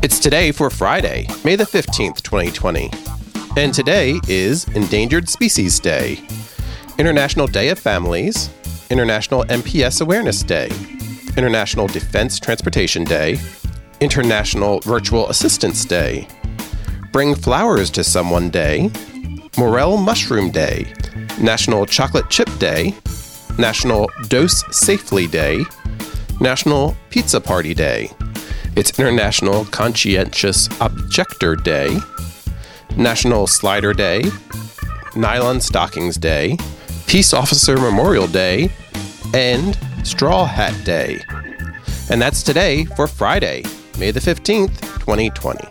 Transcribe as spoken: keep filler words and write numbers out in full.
It's today for Friday, May the fifteenth, twenty twenty. And today is Endangered Species Day, International Day of Families, International M P S Awareness Day, International Defense Transportation Day, International Virtual Assistance Day, Bring Flowers to Someone Day, Morel Mushroom Day, National Chocolate Chip Day, National Dose Safely Day, National Pizza Party Day, it's International Conscientious Objector Day, National Slider Day, Nylon Stockings Day, Peace Officer Memorial Day, and Straw Hat Day. And that's today for Friday, May the fifteenth, twenty twenty.